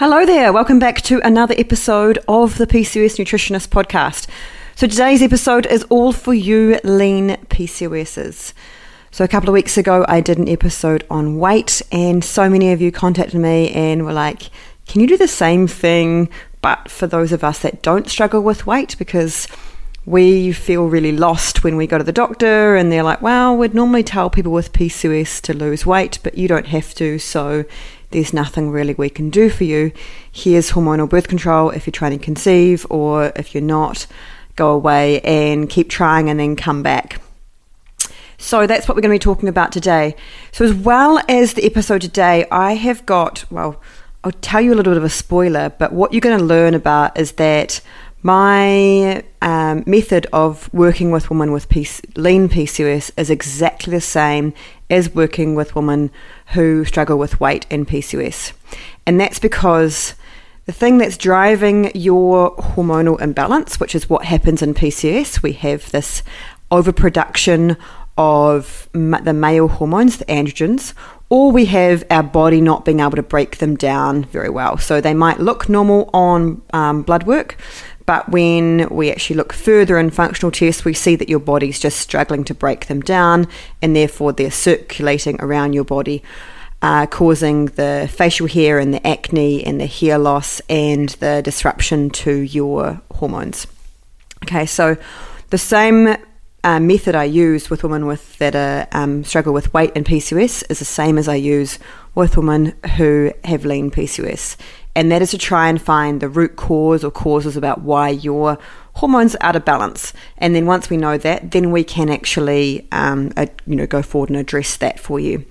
Hello there, welcome back to another episode of the PCOS Nutritionist Podcast. So today's episode is all for you lean PCOSers. So a couple of weeks ago I did an episode on weight and so many of you contacted me and were like, can you do the same thing but for those of us that don't struggle with weight, because we feel really lost when we go to the doctor and they're like, well, we'd normally tell people with PCOS to lose weight, but you don't have to, so there's nothing really we can do for you. Here's hormonal birth control if you're trying to conceive, or if you're not, go away and keep trying and then come back. So that's what we're going to be talking about today. So as well as the episode today, I have got, well, I'll tell you a little bit of a spoiler, but what you're going to learn about is that my method of working with women with lean PCOS is exactly the same as working with women who struggle with weight and PCOS. And that's because the thing that's driving your hormonal imbalance, which is what happens in PCOS, we have this overproduction of the male hormones, the androgens, or we have our body not being able to break them down very well. So they might look normal on blood work, but when we actually look further in functional tests, we see that your body's just struggling to break them down, and therefore they're circulating around your body, causing the facial hair and the acne and the hair loss and the disruption to your hormones. Okay, so the same method I use with women with that struggle with weight and PCOS is the same as I use with women who have lean PCOS. And that is to try and find the root cause or causes about why your hormones are out of balance. And then once we know that, then we can actually go forward and address that for you.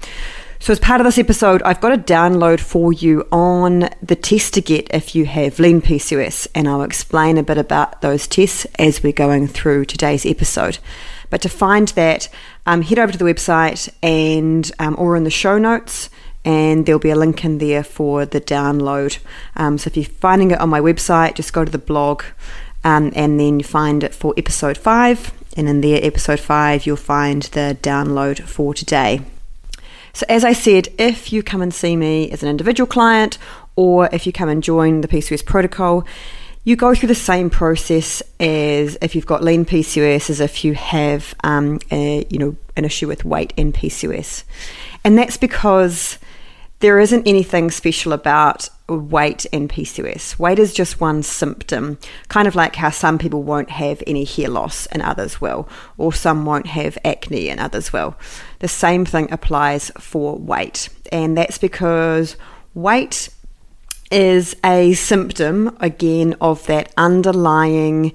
So as part of this episode, I've got a download for you on the tests to get if you have lean PCOS. And I'll explain a bit about those tests as we're going through today's episode. But to find that, head over to the website and or in the show notes, and there'll be a link in there for the download. So if you're finding it on my website, just go to the blog and then you find it for episode 5. And in there, episode 5, you'll find the download for today. So as I said, if you come and see me as an individual client, or if you come and join the PCOS protocol, you go through the same process as if you've got lean PCOS, as if you have an issue with weight and PCOS. And that's because there isn't anything special about weight and PCOS. Weight is just one symptom, kind of like how some people won't have any hair loss and others will, or some won't have acne and others will. The same thing applies for weight, and that's because weight is a symptom, again, of that underlying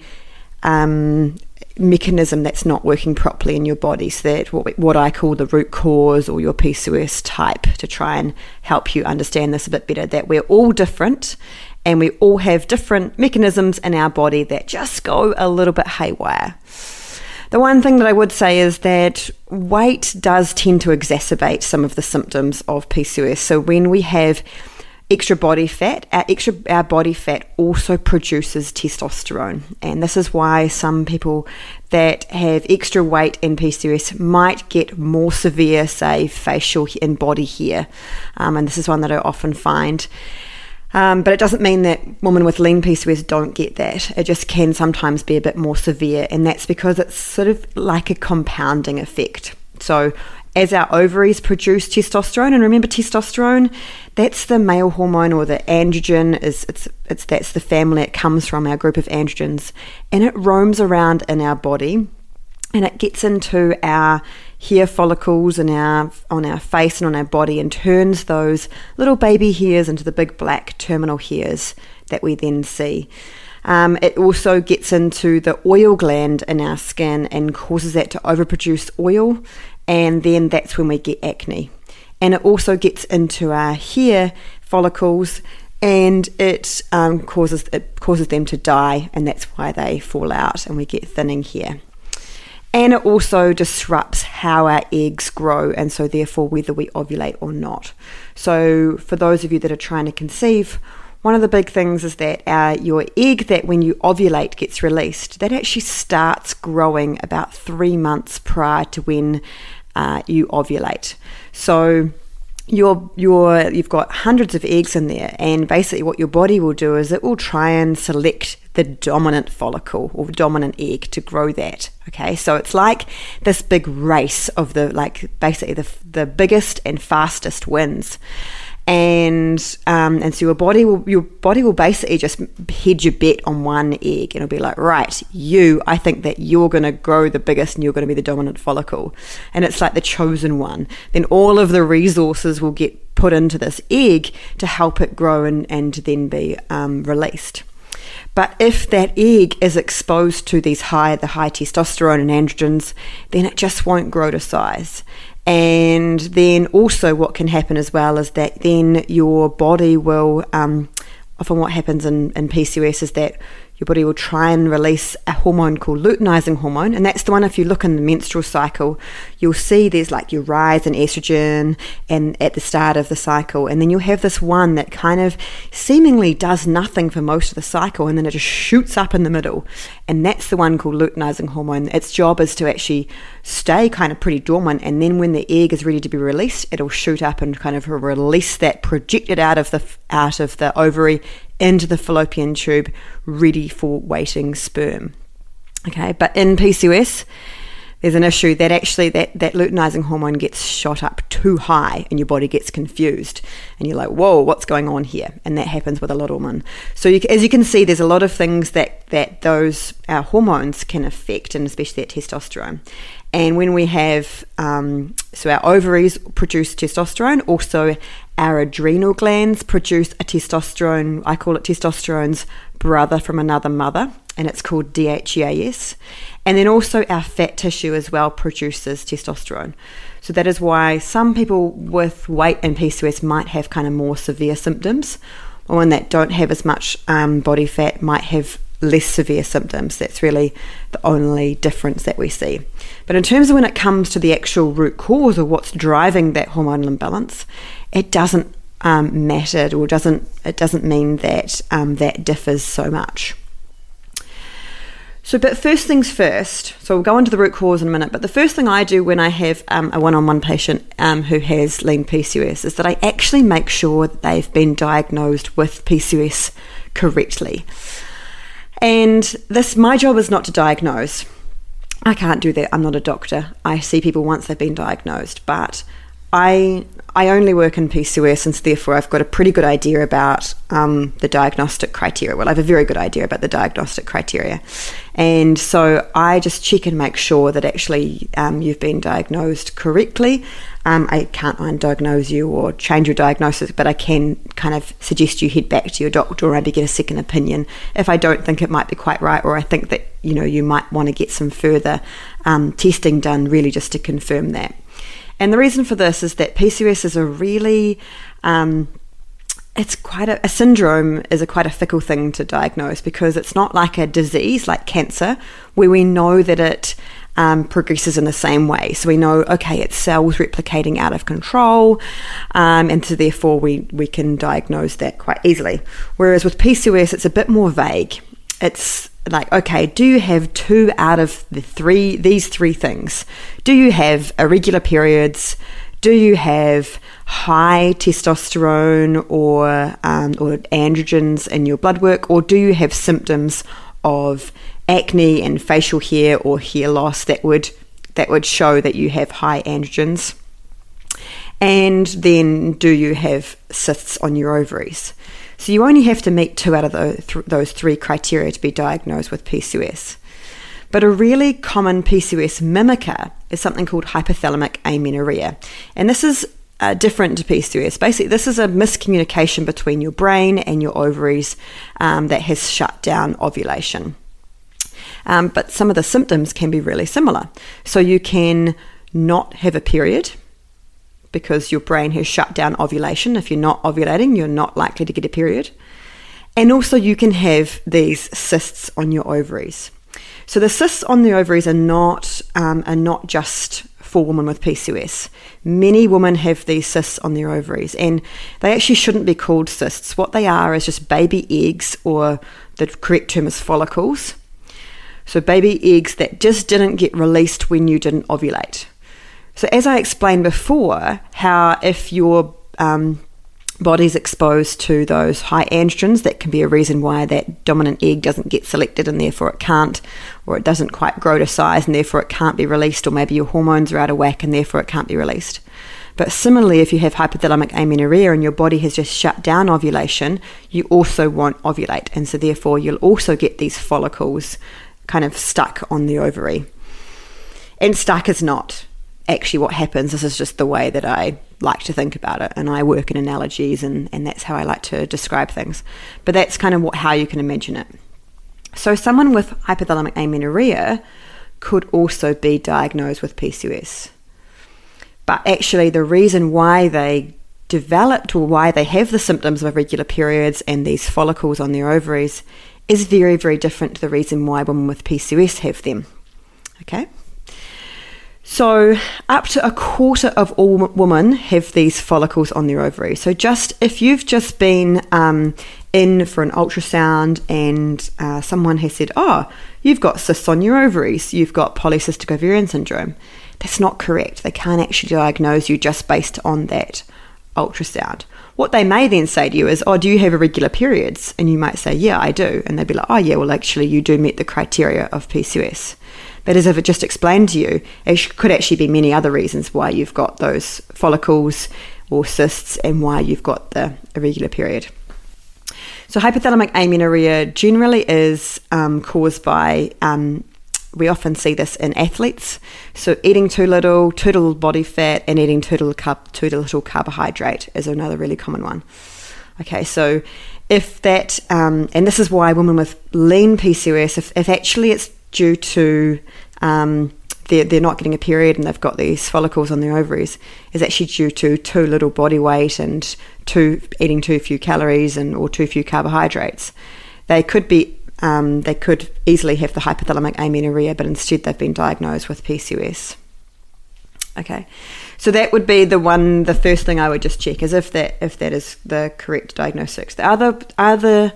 mechanism that's not working properly in your body. So that what I call the root cause, or your PCOS type, to try and help you understand this a bit better, that we're all different and we all have different mechanisms in our body that just go a little bit haywire. The one thing that I would say is that weight does tend to exacerbate some of the symptoms of PCOS. So when we have extra body fat, our body fat also produces testosterone, and this is why some people that have extra weight and PCOS might get more severe, say, facial and body hair, and this is one that I often find. But it doesn't mean that women with lean PCOS don't get that. It just can sometimes be a bit more severe, and that's because it's sort of like a compounding effect. So as our ovaries produce testosterone, and remember testosterone, that's the male hormone, or the androgen, that's the family it comes from, our group of androgens, and it roams around in our body, and it gets into our hair follicles and on our face and on our body, and turns those little baby hairs into the big black terminal hairs that we then see. It also gets into the oil gland in our skin and causes that to overproduce oil, and then that's when we get acne. And it also gets into our hair follicles, and it causes them to die, and that's why they fall out and we get thinning hair. And it also disrupts how our eggs grow, and so therefore whether we ovulate or not. So for those of you that are trying to conceive, one of the big things is that your egg that when you ovulate gets released, that actually starts growing about 3 months prior to when you ovulate. So you've got hundreds of eggs in there, and basically what your body will do is it will try and select the dominant follicle or dominant egg to grow that. Okay, so it's like this big race of the biggest and fastest wins. And so your body will basically just hedge your bet on one egg, and it'll be like, right, I think that you're going to grow the biggest and you're going to be the dominant follicle, and it's like the chosen one. Then all of the resources will get put into this egg to help it grow and then be released. But if that egg is exposed to the high testosterone and androgens, then it just won't grow to size. And then also what can happen as well is that then your body will, often what happens in PCOS is that your body will try and release a hormone called luteinizing hormone, and that's the one, if you look in the menstrual cycle, you'll see there's like your rise in estrogen and at the start of the cycle, and then you'll have this one that kind of seemingly does nothing for most of the cycle, and then it just shoots up in the middle, and that's the one called luteinizing hormone. Its job is to actually stay kind of pretty dormant, and then when the egg is ready to be released, it'll shoot up and kind of release that, projected out of the ovary into the fallopian tube, ready for waiting sperm. Okay, but in PCOS, there's an issue that actually that luteinizing hormone gets shot up too high, and your body gets confused, and you're like, whoa, what's going on here? And that happens with a lot of women. So as you can see, there's a lot of things that those our hormones can affect, and especially that testosterone. And when we have, so our ovaries produce testosterone, also our adrenal glands produce a testosterone, I call it testosterone's brother from another mother, and it's called DHEAS. And then also our fat tissue as well produces testosterone. So that is why some people with weight and PCOS might have kind of more severe symptoms, or one that don't have as much body fat might have less severe symptoms. That's really the only difference that we see. But in terms of when it comes to the actual root cause or what's driving that hormonal imbalance, it doesn't matter, or it doesn't mean that that differs so much. So, but first things first, so we'll go into the root cause in a minute, but the first thing I do when I have a one-on-one patient who has lean PCOS is that I actually make sure that they've been diagnosed with PCOS correctly. And this, my job is not to diagnose. I can't do that. I'm not a doctor. I see people once they've been diagnosed, but I only work in PCOS, and so therefore I've got a pretty good idea about the diagnostic criteria. Well, I have a very good idea about the diagnostic criteria. And so I just check and make sure that actually you've been diagnosed correctly. I can't undiagnose you or change your diagnosis, but I can kind of suggest you head back to your doctor, or maybe get a second opinion if I don't think it might be quite right, or I think that, you know, you might want to get some further testing done, really just to confirm that. And the reason for this is that PCOS is a really, it's quite a syndrome is a quite a fickle thing to diagnose, because it's not like a disease like cancer where we know that it progresses in the same way. So we know, okay, it's cells replicating out of control, and so therefore we can diagnose that quite easily. Whereas with PCOS, it's a bit more vague. It's like, okay, do you have two out of these three things? Do you have irregular periods? Do you have high testosterone or androgens in your blood work? Or do you have symptoms of acne and facial hair or hair loss that would show that you have high androgens? And then, do you have cysts on your ovaries? So you only have to meet two out of those three criteria to be diagnosed with PCOS. But a really common PCOS mimicker is something called hypothalamic amenorrhea. And this is different to PCOS. Basically, this is a miscommunication between your brain and your ovaries that has shut down ovulation. But some of the symptoms can be really similar. So you can not have a period, because your brain has shut down ovulation. If you're not ovulating, you're not likely to get a period. And also you can have these cysts on your ovaries. So the cysts on the ovaries are not just for women with PCOS. Many women have these cysts on their ovaries, and they actually shouldn't be called cysts. What they are is just baby eggs, or the correct term is follicles. So baby eggs that just didn't get released when you didn't ovulate. So as I explained before, how if your body's exposed to those high androgens, that can be a reason why that dominant egg doesn't get selected and therefore it can't, or it doesn't quite grow to size and therefore it can't be released, or maybe your hormones are out of whack and therefore it can't be released. But similarly, if you have hypothalamic amenorrhea and your body has just shut down ovulation, you also won't ovulate. And so therefore you'll also get these follicles kind of stuck on the ovary. And stuck is not actually what happens. This is just the way that I like to think about it. And I work in analogies and that's how I like to describe things. But that's kind of how you can imagine it. So someone with hypothalamic amenorrhea could also be diagnosed with PCOS. But actually the reason why they developed or why they have the symptoms of irregular periods and these follicles on their ovaries is very, very different to the reason why women with PCOS have them. Okay? So up to 25% of all women have these follicles on their ovary. So just if you've just been in for an ultrasound and someone has said, oh, you've got cysts on your ovaries, you've got polycystic ovarian syndrome, that's not correct. They can't actually diagnose you just based on that ultrasound. What they may then say to you is, oh, do you have irregular periods? And you might say, yeah, I do. And they'd be like, oh yeah, well actually you do meet the criteria of PCOS. But as I've just explained to you, it could actually be many other reasons why you've got those follicles or cysts and why you've got the irregular period. So hypothalamic amenorrhea generally is caused by, we often see this in athletes, so eating too little body fat and eating too little carbohydrate is another really common one. Okay, so if that, and this is why women with lean PCOS, if actually it's due to they're not getting a period and they've got these follicles on their ovaries, is actually due to too little body weight and eating too few calories or too few carbohydrates. They could easily have the hypothalamic amenorrhea, but instead they've been diagnosed with PCOS. Okay, so that would be the first thing I would just check is if that is the correct diagnosis. The other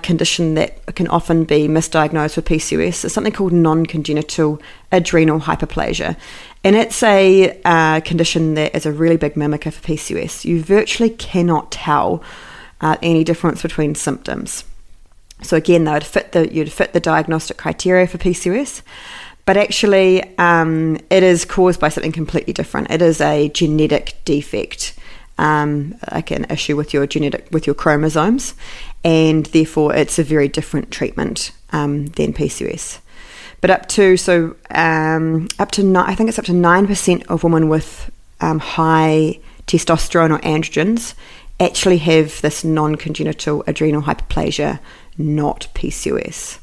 condition that can often be misdiagnosed with PCOS is something called non-congenital adrenal hyperplasia, and it's a condition that is a really big mimicker for PCOS. You virtually cannot tell any difference between symptoms. So again, they would you'd fit the diagnostic criteria for PCOS, but actually it is caused by something completely different. It is a genetic defect, like an issue with your chromosomes, and therefore it's a very different treatment than PCOS. But up to 9% of women with high testosterone or androgens actually have this non-congenital adrenal hyperplasia, not PCOS.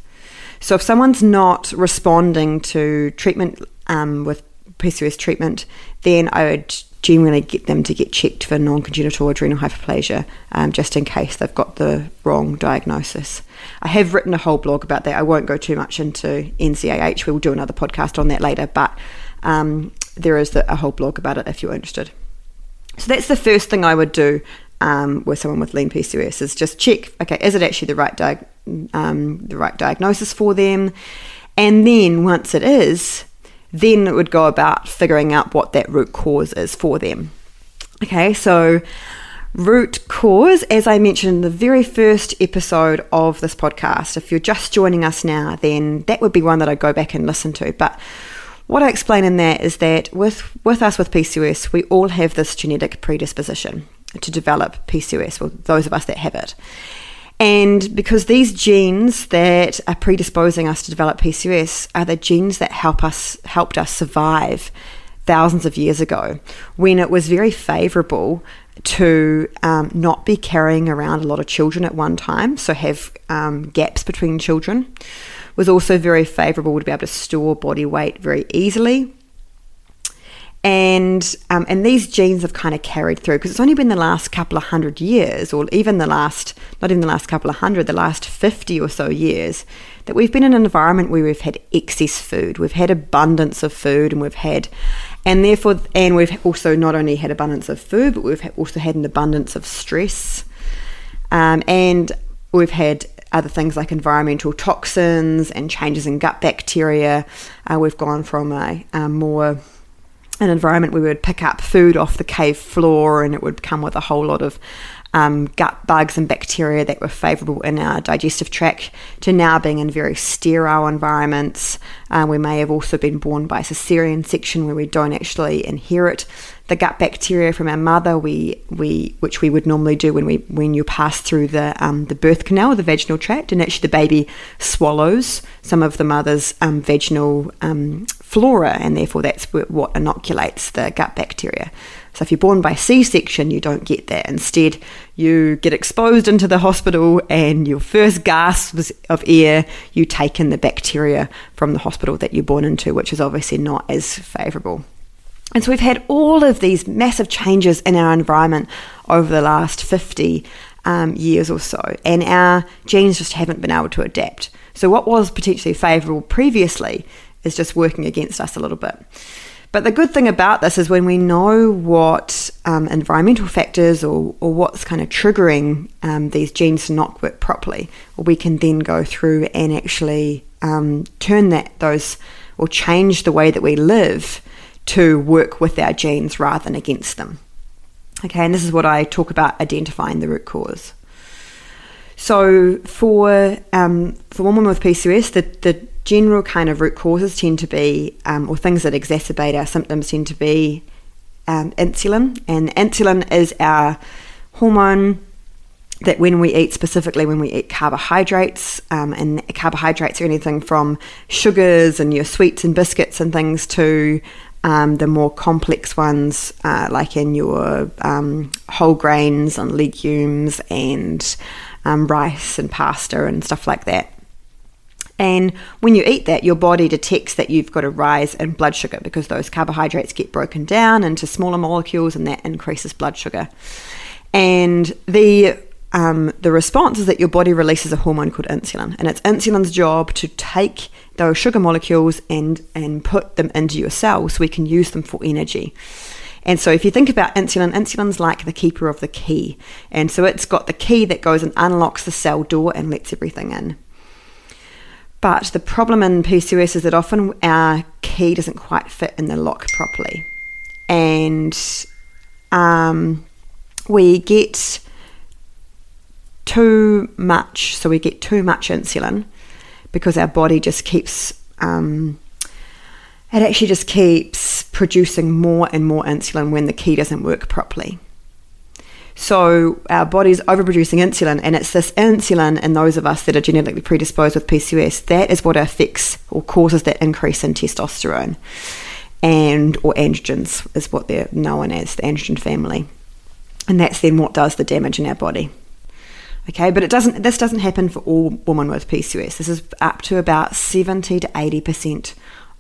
So if someone's not responding to treatment with PCOS treatment, then I would generally get them to get checked for non-congenital adrenal hyperplasia, just in case they've got the wrong diagnosis. I have written a whole blog about that. I won't go too much into NCAH. We'll do another podcast on that later, but there is a whole blog about it if you're interested. So that's the first thing I would do with someone with lean PCOS is just check, okay, is it actually the right diagnosis for them? And then once it is, then it would go about figuring out what that root cause is for them. Okay, so root cause, as I mentioned in the very first episode of this podcast, if you're just joining us now, then that would be one that I'd go back and listen to. But what I explain in that is that with us with PCOS, we all have this genetic predisposition to develop PCOS, well, those of us that have it. And because these genes that are predisposing us to develop PCOS are the genes that helped us survive thousands of years ago, when it was very favourable to not be carrying around a lot of children at one time, so have gaps between children. It was also very favourable to be able to store body weight very easily. And these genes have kind of carried through, because it's only been the last couple of hundred years, or even the last 50 or so years, that we've been in an environment where we've had excess food, we've had abundance of food, and we've also not only had abundance of food, but we've also had an abundance of stress, and we've had other things like environmental toxins and changes in gut bacteria. We've gone from a more an environment where we would pick up food off the cave floor, and it would come with a whole lot of gut bugs and bacteria that were favourable in our digestive tract, to now being in very sterile environments. We may have also been born by cesarean section, where we don't actually inherit the gut bacteria from our mother, which we would normally do when you pass through the birth canal, the vaginal tract, and actually the baby swallows some of the mother's vaginal flora, and therefore that's what inoculates the gut bacteria. So if you're born by C-section, you don't get that. Instead, you get exposed into the hospital, and your first gasps of air, you take in the bacteria from the hospital that you're born into, which is obviously not as favourable. And so we've had all of these massive changes in our environment over the last 50 years or so, and our genes just haven't been able to adapt. So what was potentially favourable previously is just working against us a little bit. But the good thing about this is when we know what environmental factors or what's kind of triggering these genes to not work properly, we can then go through and actually turn those or change the way that we live to work with our genes rather than against them. Okay, and this is what I talk about identifying the root cause. So for women with PCOS, the general kind of root causes tend to be, or things that exacerbate our symptoms tend to be insulin. And insulin is our hormone that when we eat carbohydrates, and carbohydrates are anything from sugars and your sweets and biscuits and things to the more complex ones, like in your whole grains and legumes and rice and pasta and stuff like that. And when you eat that, your body detects that you've got a rise in blood sugar because those carbohydrates get broken down into smaller molecules, and that increases blood sugar. And the response is that your body releases a hormone called insulin, and it's insulin's job to take those sugar molecules and put them into your cells so we can use them for energy. And so if you think about insulin, insulin's like the keeper of the key. And so it's got the key that goes and unlocks the cell door and lets everything in. But the problem in PCOS is that often our key doesn't quite fit in the lock properly. And we get too much. So we get too much insulin because our body just keeps, it actually just keeps producing more and more insulin when the key doesn't work properly. So our body's overproducing insulin, and it's this insulin in those of us that are genetically predisposed with PCOS, that is what affects or causes that increase in testosterone or androgens, is what they're known as, the androgen family. And that's then what does the damage in our body. Okay, but this doesn't happen for all women with PCOS. This is up to about 70 to 80%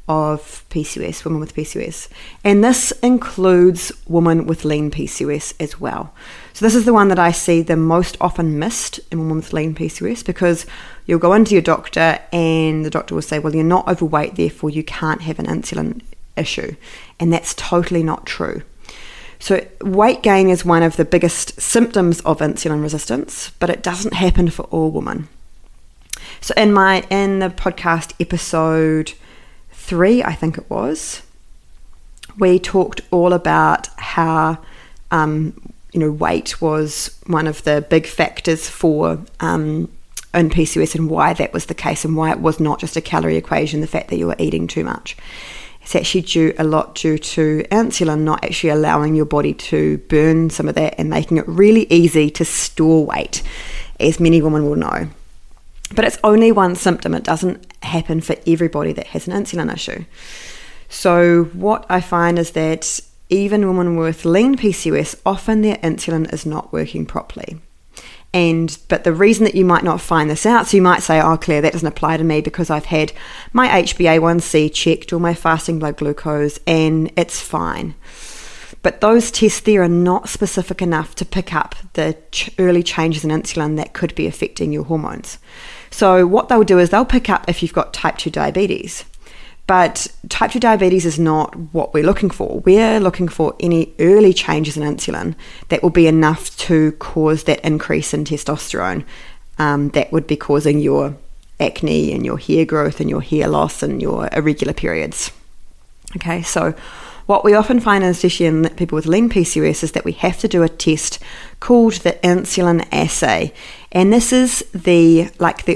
of PCOS, women with PCOS. And this includes women with lean PCOS as well. So this is the one that I see the most often missed in women with lean PCOS, because you'll go into your doctor and the doctor will say, well, you're not overweight, therefore you can't have an insulin issue. And that's totally not true. So weight gain is one of the biggest symptoms of insulin resistance, but it doesn't happen for all women. So in the podcast episode 3, I think it was, we talked all about how weight was one of the big factors for in PCOS, and why that was the case, and why it was not just a calorie equation, the fact that you were eating too much. It's actually due to insulin not actually allowing your body to burn some of that and making it really easy to store weight, as many women will know. But it's only one symptom. It doesn't happen for everybody that has an insulin issue. So what I find is that even women with lean PCOS, often their insulin is not working properly. But the reason that you might not find this out, so you might say, oh, Claire, that doesn't apply to me because I've had my HbA1c checked or my fasting blood glucose and it's fine. But those tests there are not specific enough to pick up the early changes in insulin that could be affecting your hormones. So what they'll do is they'll pick up if you've got type 2 diabetes. But type 2 diabetes is not what we're looking for. We're looking for any early changes in insulin that will be enough to cause that increase in testosterone that would be causing your acne and your hair growth and your hair loss and your irregular periods. Okay, so What we often find, especially in people with lean PCOS, is that we have to do a test called the insulin assay. And this is the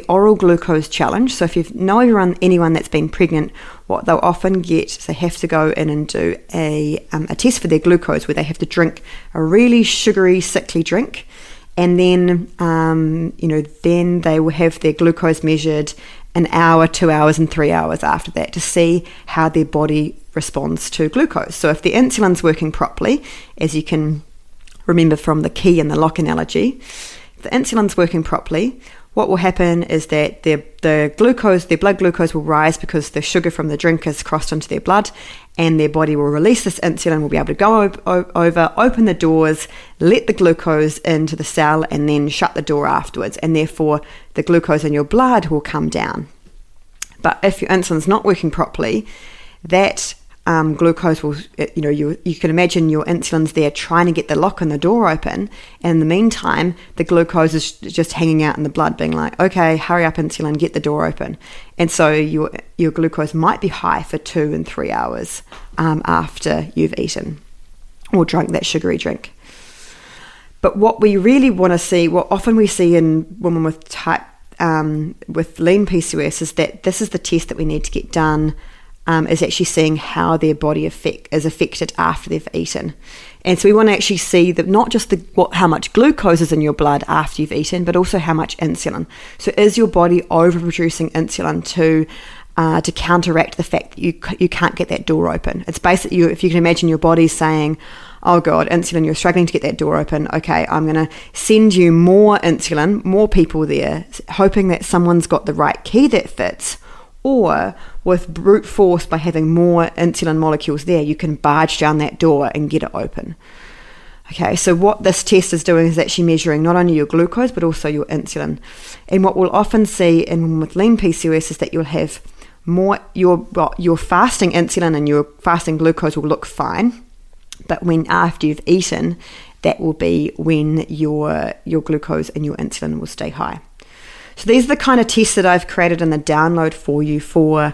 oral glucose challenge. So if you know anyone that's been pregnant, what they'll often get is they have to go in and do a test for their glucose, where they have to drink a really sugary, sickly drink. And then, then they will have their glucose measured an hour, 2 hours, and 3 hours after that to see how their body responds to glucose. So if the insulin's working properly, as you can remember from the key and the lock analogy, if the insulin's working properly, what will happen is that their blood glucose will rise because the sugar from the drink has crossed into their blood, and their body will release this insulin, will be able to go over, open the doors, let the glucose into the cell, and then shut the door afterwards, and therefore the glucose in your blood will come down. But if your insulin's not working properly, that glucose will, you can imagine your insulin's there trying to get the lock and the door open. And in the meantime, the glucose is just hanging out in the blood being like, okay, hurry up insulin, get the door open. And so your glucose might be high for 2 and 3 hours after you've eaten or drunk that sugary drink. But what we really want to see, what often we see in women with with lean PCOS, is that this is the test that we need to get done. Is actually seeing how their body is affected after they've eaten. And so we want to actually see that not just how much glucose is in your blood after you've eaten, but also how much insulin. So is your body overproducing insulin to counteract the fact that you can't get that door open? It's basically, if you can imagine your body saying, oh God, insulin, you're struggling to get that door open. Okay, I'm going to send you more insulin, more people there, hoping that someone's got the right key that fits. Or with brute force, by having more insulin molecules there, you can barge down that door and get it open. Okay, so what this test is doing is actually measuring not only your glucose, but also your insulin. And what we'll often see with lean PCOS is that you'll have more, your fasting insulin and your fasting glucose will look fine. But after you've eaten, that will be when your glucose and your insulin will stay high. So these are the kind of tests that I've created in the download for you for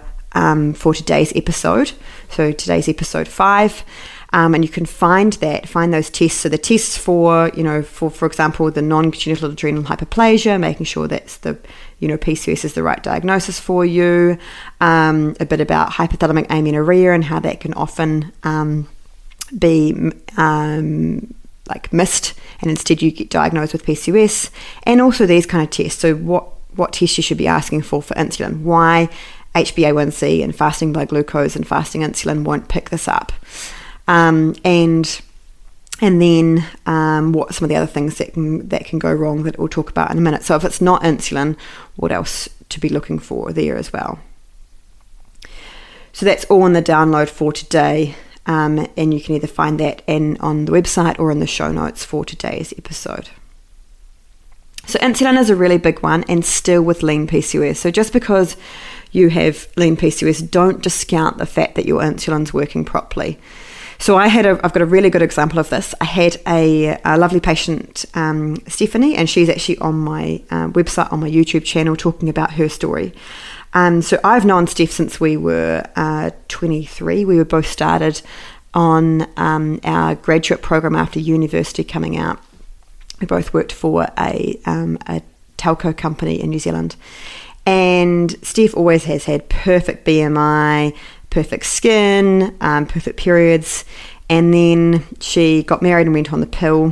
today's episode. So today's episode 5, and you can find those tests. So the tests for example, the non-congenital adrenal hyperplasia, making sure that's PCOS is the right diagnosis for you. A bit about hypothalamic amenorrhea and how that can often be missed, and instead you get diagnosed with PCOS. And also these kind of tests. So what tests you should be asking for insulin, why HbA1c and fasting blood glucose and fasting insulin won't pick this up, and then what some of the other things that can go wrong that we'll talk about in a minute. So if it's not insulin, what else to be looking for there as well. So that's all in the download for today, and you can either find that on the website or in the show notes for today's episode. So insulin is a really big one, and still with lean PCOS. So just because you have lean PCOS, don't discount the fact that your insulin's working properly. So I've got a really good example of this. I had a lovely patient, Stephanie, and she's actually on my website, on my YouTube channel, talking about her story. So I've known Steph since we were 23. We were both started on our graduate program after university coming out. We both worked for a telco company in New Zealand. And Steph always has had perfect BMI, perfect skin, perfect periods. And then she got married and went on the pill.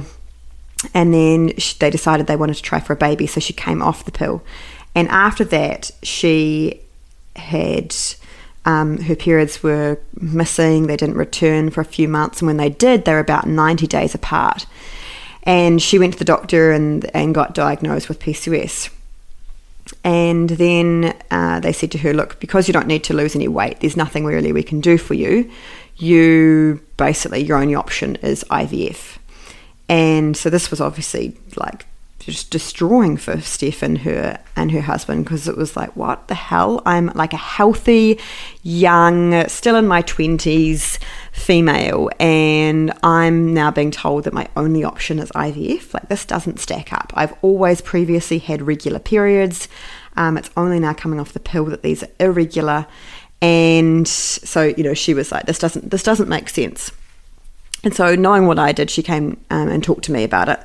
And then they decided they wanted to try for a baby, so she came off the pill. And after that, she had... her periods were missing. They didn't return for a few months. And when they did, they were about 90 days apart. And she went to the doctor and got diagnosed with PCOS. And then they said to her, look, because you don't need to lose any weight, there's nothing really we can do for you. Your only option is IVF. And so this was obviously just destroying for Steph and her husband, because it was like, what the hell? I'm a healthy, young, still in my 20s female, and I'm now being told that my only option is IVF. This doesn't stack up. I've always previously had regular periods. It's only now coming off the pill that these are irregular, And so, you know, she was like, this doesn't make sense. And so knowing what I did, she came and talked to me about it,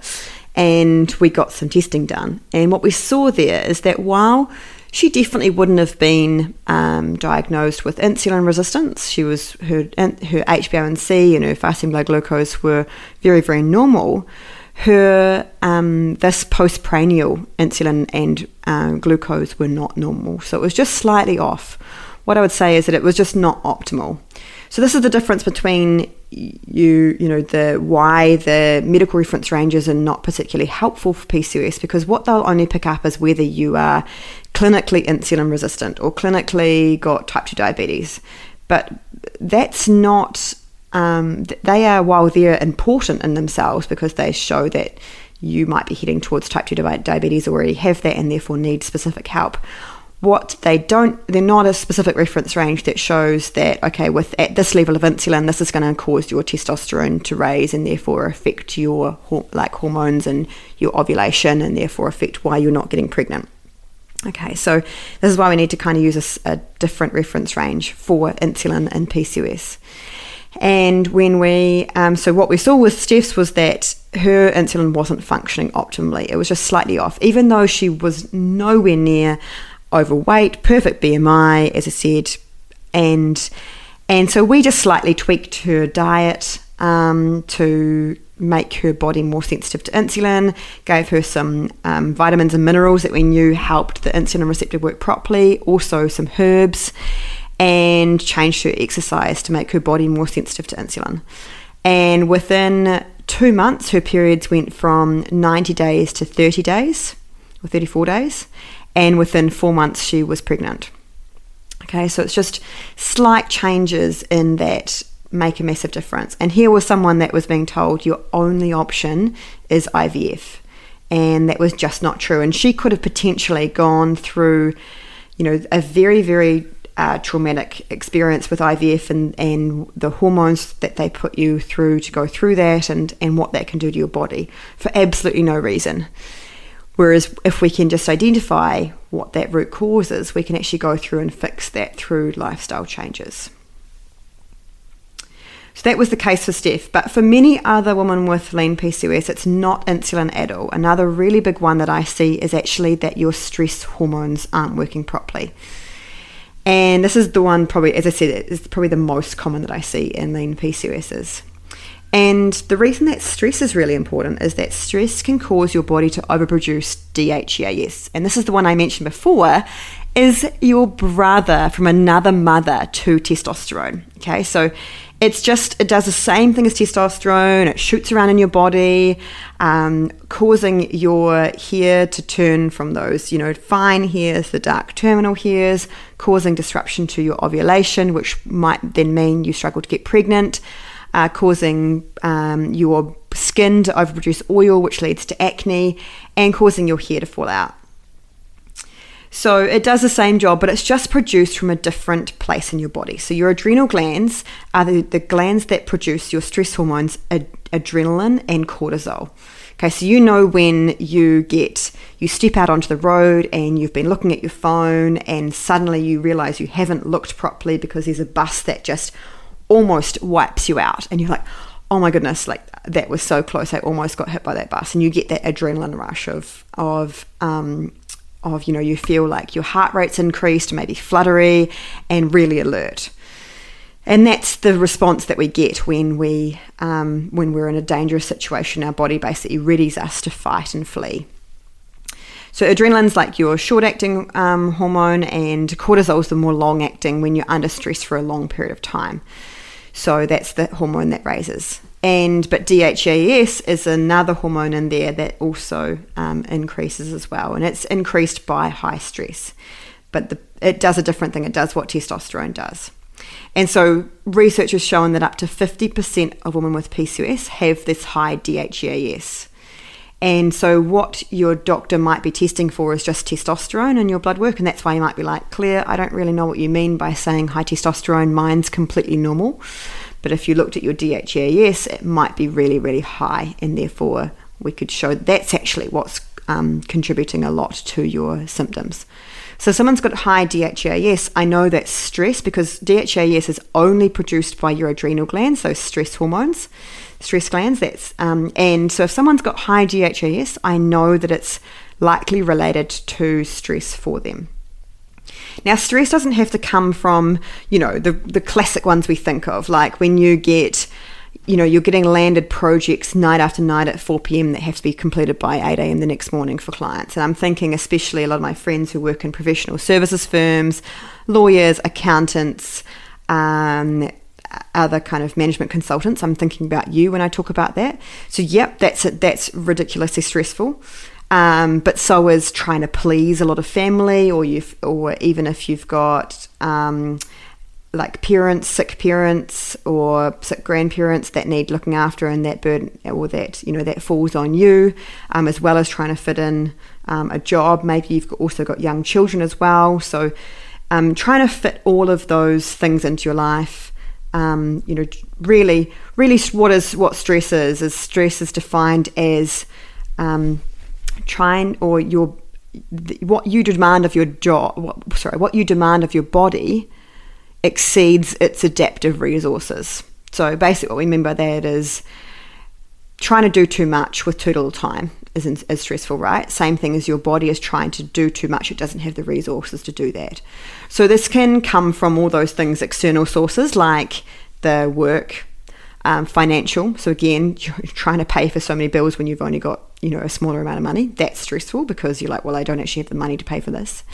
and we got some testing done. And what we saw there is that while she definitely wouldn't have been diagnosed with insulin resistance, her HbA1c and her fasting blood glucose were very, very normal. Her this postprandial insulin and glucose were not normal, so it was just slightly off. What I would say is that it was just not optimal. So this is the difference between why the medical reference ranges are not particularly helpful for PCOS, because what they'll only pick up is whether you are clinically insulin resistant or clinically got type 2 diabetes. But that's not, they are, while they're important in themselves because they show that you might be heading towards type 2 diabetes or already have that and therefore need specific help. What they don't, they're not a specific reference range that shows that, okay, with at this level of insulin, this is going to cause your testosterone to raise and therefore affect your hormones and your ovulation and therefore affect why you're not getting pregnant. Okay, so this is why we need to kind of use a different reference range for insulin and PCOS. And when we, so what we saw with Steph's was that her insulin wasn't functioning optimally. It was just slightly off, even though she was nowhere near overweight, perfect BMI, as I said, and so we just slightly tweaked her diet to make her body more sensitive to insulin, gave her some vitamins and minerals that we knew helped the insulin receptor work properly, also some herbs, and changed her exercise to make her body more sensitive to insulin. And within 2 months, her periods went from 90 days to 30 days or 34 days. And within 4 months, she was pregnant. Okay, so it's just slight changes in that make a massive difference. And here was someone that was being told your only option is IVF. And that was just not true. And she could have potentially gone through, you know, a very, very traumatic experience with IVF and the hormones that they put you through to go through that and what that can do to your body for absolutely no reason. Whereas if we can just identify what that root cause is, we can actually go through and fix that through lifestyle changes. So that was the case for Steph. But for many other women with lean PCOS, it's not insulin at all. Another really big one that I see is actually that your stress hormones aren't working properly. And this is the one probably, as I said, is probably the most common that I see in lean PCOSs. And the reason that stress is really important is that stress can cause your body to overproduce DHEAS. And this is the one I mentioned before, is your brother from another mother to testosterone. Okay, so it does the same thing as testosterone. It shoots around in your body, causing your hair to turn from those, you know, fine hairs, the dark terminal hairs, causing disruption to your ovulation, which might then mean you struggle to get pregnant. Causing your skin to overproduce oil, which leads to acne, and causing your hair to fall out. So it does the same job, but it's just produced from a different place in your body. So your adrenal glands are the glands that produce your stress hormones, adrenaline and cortisol. Okay, so you know when you step out onto the road and you've been looking at your phone and suddenly you realize you haven't looked properly because there's a bus that just almost wipes you out and you're like, oh my goodness, like that was so close, I almost got hit by that bus. And you get that adrenaline rush of you know, you feel like your heart rate's increased, maybe fluttery and really alert. And that's the response that we get when we're in a dangerous situation. Our body basically readies us to fight and flee. So adrenaline's like your short-acting hormone, and cortisol's the more long-acting when you're under stress for a long period of time. So that's the hormone that raises. But DHEAS is another hormone in there that also increases as well, and it's increased by high stress. But it does a different thing. It does what testosterone does. And so research has shown that up to 50% of women with PCOS have this high DHEAS. And so what your doctor might be testing for is just testosterone in your blood work, and that's why you might be like, Claire, I don't really know what you mean by saying high testosterone, mine's completely normal. But if you looked at your DHEAS, it might be really, really high, and therefore we could show that's actually what's contributing a lot to your symptoms. So someone's got high DHEAS, I know that's stress, because DHEAS is only produced by your adrenal glands, so stress hormones, stress glands. That's and so if someone's got high DHEAS, I know that it's likely related to stress for them. Now, stress doesn't have to come from, you know, the classic ones we think of, like when you get, you know, you're getting landed projects night after night at 4 p.m. that have to be completed by 8 a.m. the next morning for clients. And I'm thinking especially a lot of my friends who work in professional services firms, lawyers, accountants, other kind of management consultants. I'm thinking about you when I talk about that. So, yep, that's ridiculously stressful. But so is trying to please a lot of family, or even if you've got like parents, sick parents or sick grandparents that need looking after, and that burden or that, you know, that falls on you, as well as trying to fit in a job. Maybe you've also got young children as well. So trying to fit all of those things into your life. You know, really what stress is. Is stress is defined as what you demand of your job, what you demand of your body exceeds its adaptive resources. So basically what we mean by that is trying to do too much with too little time is stressful, right? Same thing as your body is trying to do too much. It doesn't have the resources to do that. So this can come from all those things, external sources like the work, financial. So again, you're trying to pay for so many bills when you've only got, you know, a smaller amount of money. That's stressful because you're like, well, I don't actually have the money to pay for this.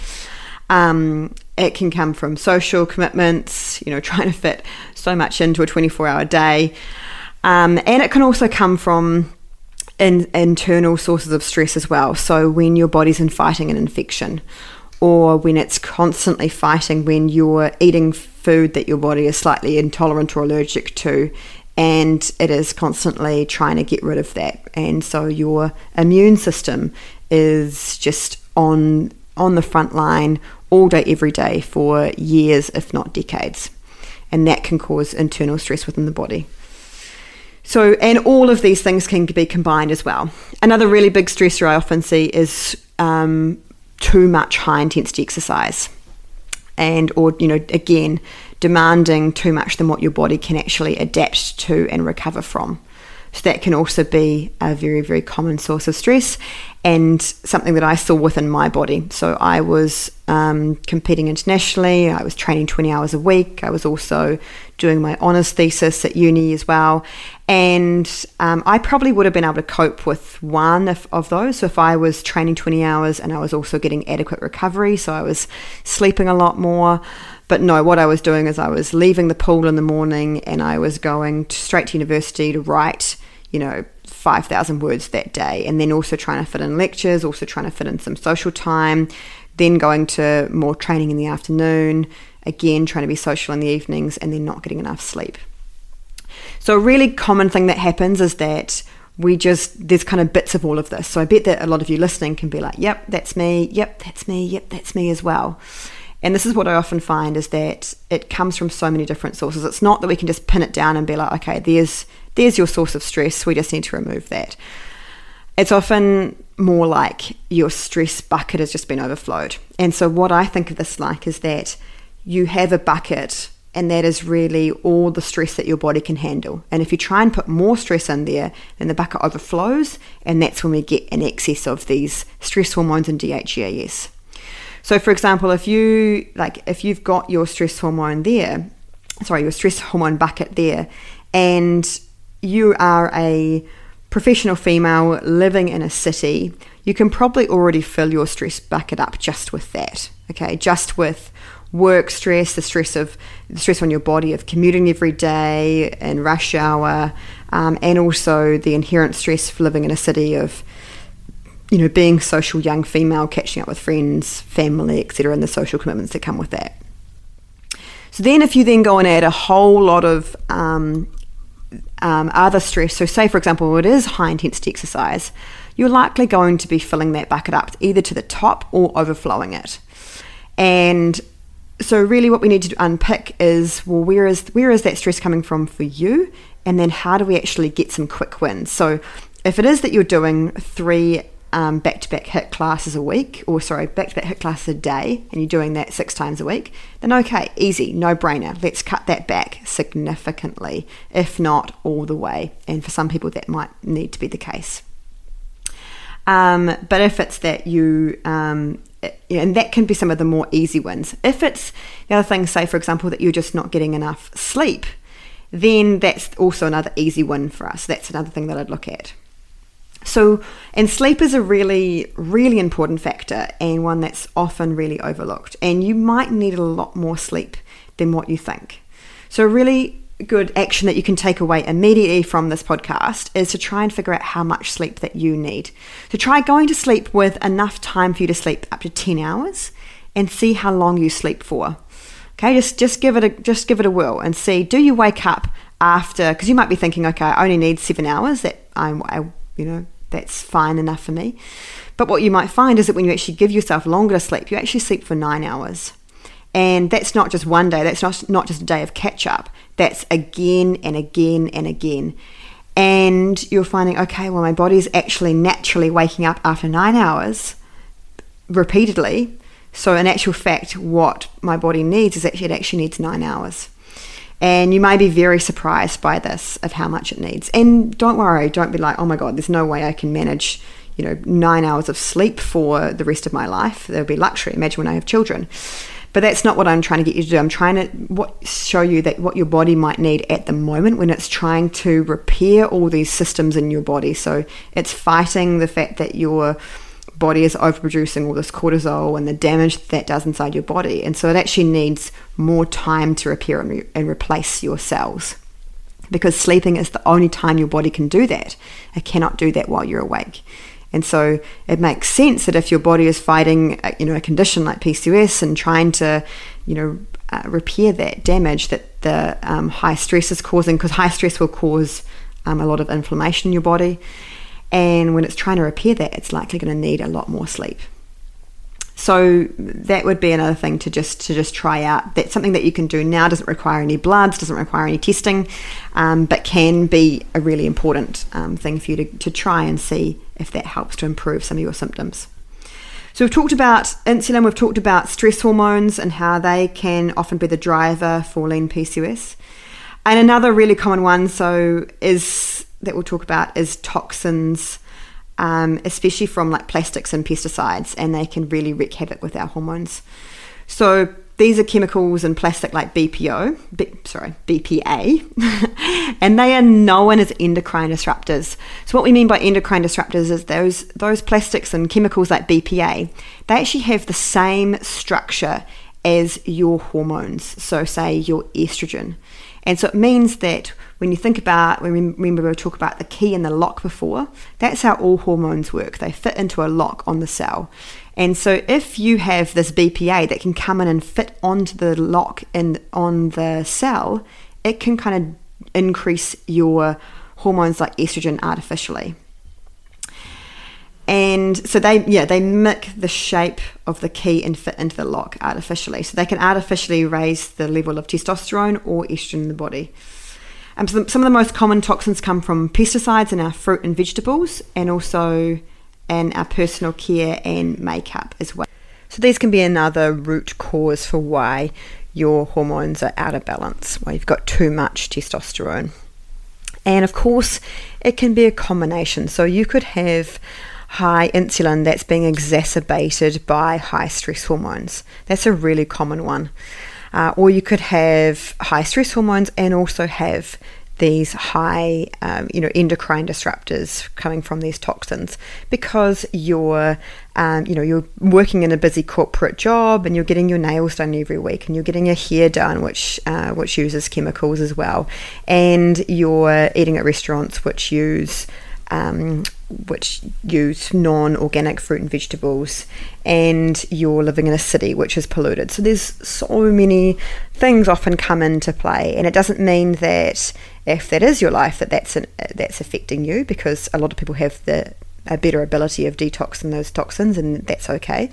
It can come from social commitments, you know, trying to fit so much into a 24-hour day. And it can also come from internal sources of stress as well. So when your body's fighting an infection, or when it's constantly fighting, when you're eating food that your body is slightly intolerant or allergic to, and it is constantly trying to get rid of that. And so your immune system is just on the front line all day, every day for years, if not decades. And that can cause internal stress within the body. So, and all of these things can be combined as well. Another really big stressor I often see is too much high intensity exercise. And, or, you know, again, demanding too much than what your body can actually adapt to and recover from. So that can also be a very, very common source of stress, and something that I saw within my body. So I was competing internationally. I was training 20 hours a week. I was also doing my honours thesis at uni as well. And I probably would have been able to cope with one of those. So if I was training 20 hours and I was also getting adequate recovery, so I was sleeping a lot more. But no, what I was doing is I was leaving the pool in the morning and I was going straight to university to write, you know, 5,000 words that day. And then also trying to fit in lectures, also trying to fit in some social time, then going to more training in the afternoon, again, trying to be social in the evenings, and then not getting enough sleep. So a really common thing that happens is that there's kind of bits of all of this. So I bet that a lot of you listening can be like, yep, that's me. Yep, that's me. Yep, that's me as well. And this is what I often find, is that it comes from so many different sources. It's not that we can just pin it down and be like, okay, there's your source of stress. We just need to remove that. It's often more like your stress bucket has just been overflowed. And so what I think of this like is that you have a bucket, and that is really all the stress that your body can handle. And if you try and put more stress in there, then the bucket overflows, and that's when we get an excess of these stress hormones and DHEAS. So for example, if you've got your stress hormone there, your stress hormone bucket there, and you are a professional female living in a city, you can probably already fill your stress bucket up just with that, okay? Just with work stress, the stress on your body of commuting every day and rush hour, and also the inherent stress for living in a city of, you know, being social, young female, catching up with friends, family, etc., and the social commitments that come with that. So then if you then go and add a whole lot of other stress, so say for example it is high intensity exercise, you're likely going to be filling that bucket up either to the top or overflowing it. And so really what we need to unpick is, well, where is that stress coming from for you, and then how do we actually get some quick wins? So if it is that you're doing three back-to-back HIIT classes a week, or sorry, back-to-back HIIT classes a day, and you're doing that 6 times a week, then okay, easy, no-brainer. Let's cut that back significantly, if not all the way. And for some people, that might need to be the case. But if it's that you... and that can be some of the more easy ones. If it's the other thing, say for example, that you're just not getting enough sleep, then that's also another easy one for us. That's another thing that I'd look at. So, and sleep is a really, really important factor and one that's often really overlooked. And you might need a lot more sleep than what you think. So a really good action that you can take away immediately from this podcast is to try and figure out how much sleep that you need. So try going to sleep with enough time for you to sleep up to 10 hours and see how long you sleep for. Okay, just give it a whirl and see, do you wake up after, because you might be thinking, okay, I only need 7 hours, that that's fine enough for me. But what you might find is that when you actually give yourself longer to sleep, you actually sleep for 9 hours. And that's not just one day, that's not just a day of catch up, that's again and again and again. And you're finding, okay, well, my body's actually naturally waking up after 9 hours repeatedly. So in actual fact, what my body needs is actually, it actually needs 9 hours. And you may be very surprised by this, of how much it needs. And don't worry, don't be like, oh my God, there's no way I can manage 9 hours of sleep for the rest of my life. That would be luxury. Imagine when I have children. But that's not what I'm trying to get you to do. I'm trying to show you that what your body might need at the moment when it's trying to repair all these systems in your body. So it's fighting the fact that your body is overproducing all this cortisol and the damage that does inside your body. And so it actually needs more time to repair and replace your cells, because sleeping is the only time your body can do that. It cannot do that while you're awake. And so it makes sense that if your body is fighting, a condition like PCOS and trying to, repair that damage that the high stress is causing, because high stress will cause a lot of inflammation in your body. And when it's trying to repair that, it's likely going to need a lot more sleep. So that would be another thing to just try out. That's something that you can do now. Doesn't require any bloods, doesn't require any testing, but can be a really important thing for you to try and see if that helps to improve some of your symptoms. So we've talked about insulin, we've talked about stress hormones and how they can often be the driver for lean PCOS. And another really common one that we'll talk about is toxins. Especially from like plastics and pesticides, and they can really wreak havoc with our hormones. So these are chemicals in plastic like BPA, and they are known as endocrine disruptors. So what we mean by endocrine disruptors is those plastics and chemicals like BPA, they actually have the same structure as your hormones, so say your estrogen. And so it means that when you think about, remember we talked about the key and the lock before, that's how all hormones work. They fit into a lock on the cell. And so if you have this BPA that can come in and fit onto the lock and on the cell, it can kind of increase your hormones like estrogen artificially. And so they mimic the shape of the key and fit into the lock artificially. So they can artificially raise the level of testosterone or estrogen in the body. So some of the most common toxins come from pesticides in our fruit and vegetables, and also in our personal care and makeup as well. So these can be another root cause for why your hormones are out of balance, why you've got too much testosterone. And of course, it can be a combination. So you could have high insulin that's being exacerbated by high stress hormones. That's a really common one. Or you could have high stress hormones and also have these high endocrine disruptors coming from these toxins, because you're working in a busy corporate job and you're getting your nails done every week and you're getting your hair done, which uses chemicals as well, and you're eating at restaurants which use non-organic fruit and vegetables, and you're living in a city which is polluted. So there's so many things often come into play, and it doesn't mean that if that is your life that's affecting you, because a lot of people have a better ability of detoxing those toxins, and that's okay.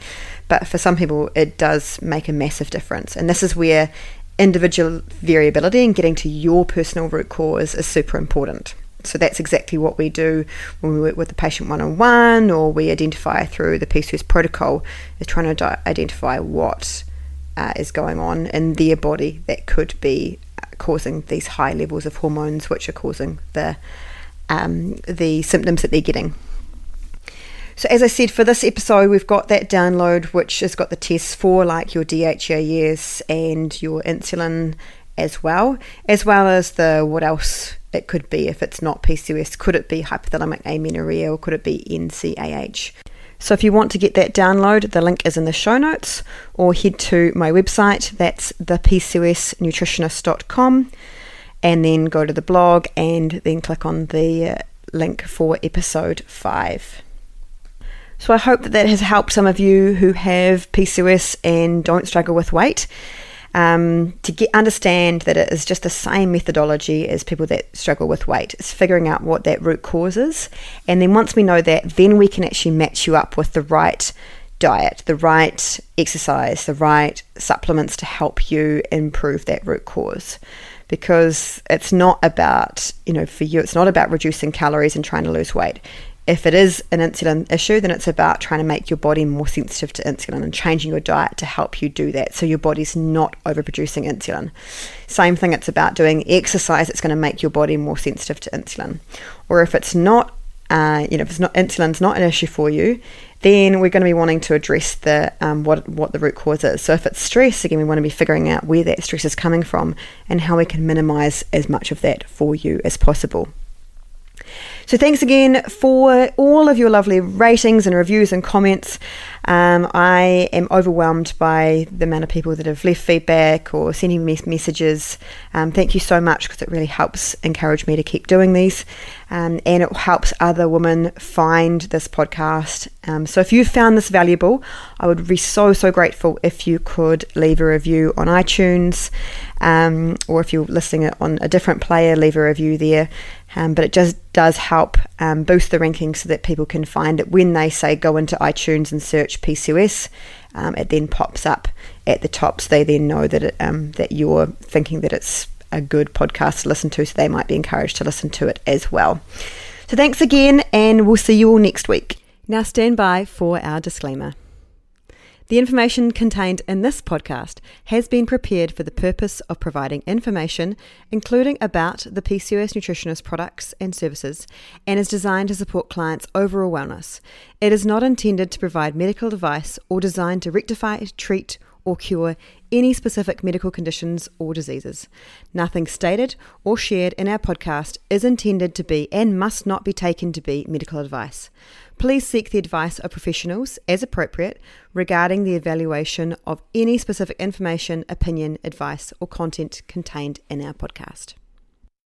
But for some people it does make a massive difference, and this is where individual variability and getting to your personal root cause is super important. So that's exactly what we do when we work with the patient one-on-one, or we identify through the PCOS protocol, is trying to identify what is going on in their body that could be causing these high levels of hormones, which are causing the symptoms that they're getting. So as I said, for this episode, we've got that download, which has got the tests for like your DHEAS and your insulin as well as the what else it could be if it's not PCOS. Could it be hypothalamic amenorrhea, or could it be NCAH? So if you want to get that download, the link is in the show notes, or head to my website, that's thepcosnutritionist.com, and then go to the blog and then click on the link for episode 5. So I hope that has helped some of you who have PCOS and don't struggle with weight, to understand that it is just the same methodology as people that struggle with weight. It's figuring out what that root cause is, and then once we know that, then we can actually match you up with the right diet, the right exercise, the right supplements to help you improve that root cause. Because it's not about, you know, for you, it's not about reducing calories and trying to lose weight. If it is an insulin issue, then it's about trying to make your body more sensitive to insulin and changing your diet to help you do that, so your body's not overproducing insulin. Same thing, it's about doing exercise that's going to make your body more sensitive to insulin. Or if it's not, insulin's not an issue for you, then we're going to be wanting to address the what the root cause is. So if it's stress, again, we want to be figuring out where that stress is coming from and how we can minimize as much of that for you as possible. So thanks again for all of your lovely ratings and reviews and comments. I am overwhelmed by the amount of people that have left feedback or sending me messages. Thank you so much, because it really helps encourage me to keep doing these, and it helps other women find this podcast. So if you found this valuable, I would be so grateful if you could leave a review on iTunes, or if you're listening on a different player, leave a review there. But it just does help boost the rankings so that people can find it when they say go into iTunes and search PCOS. It then pops up at the top, so they then know that that you're thinking that it's a good podcast to listen to, so they might be encouraged to listen to it as well. So thanks again, and we'll see you all next week. Now stand by for our disclaimer. The information contained in this podcast has been prepared for the purpose of providing information, including about the PCOS nutritionist products and services, and is designed to support clients' overall wellness. It is not intended to provide medical advice or designed to rectify, treat, or cure any specific medical conditions or diseases. Nothing stated or shared in our podcast is intended to be and must not be taken to be medical advice. Please seek the advice of professionals as appropriate regarding the evaluation of any specific information, opinion, advice, or content contained in our podcast.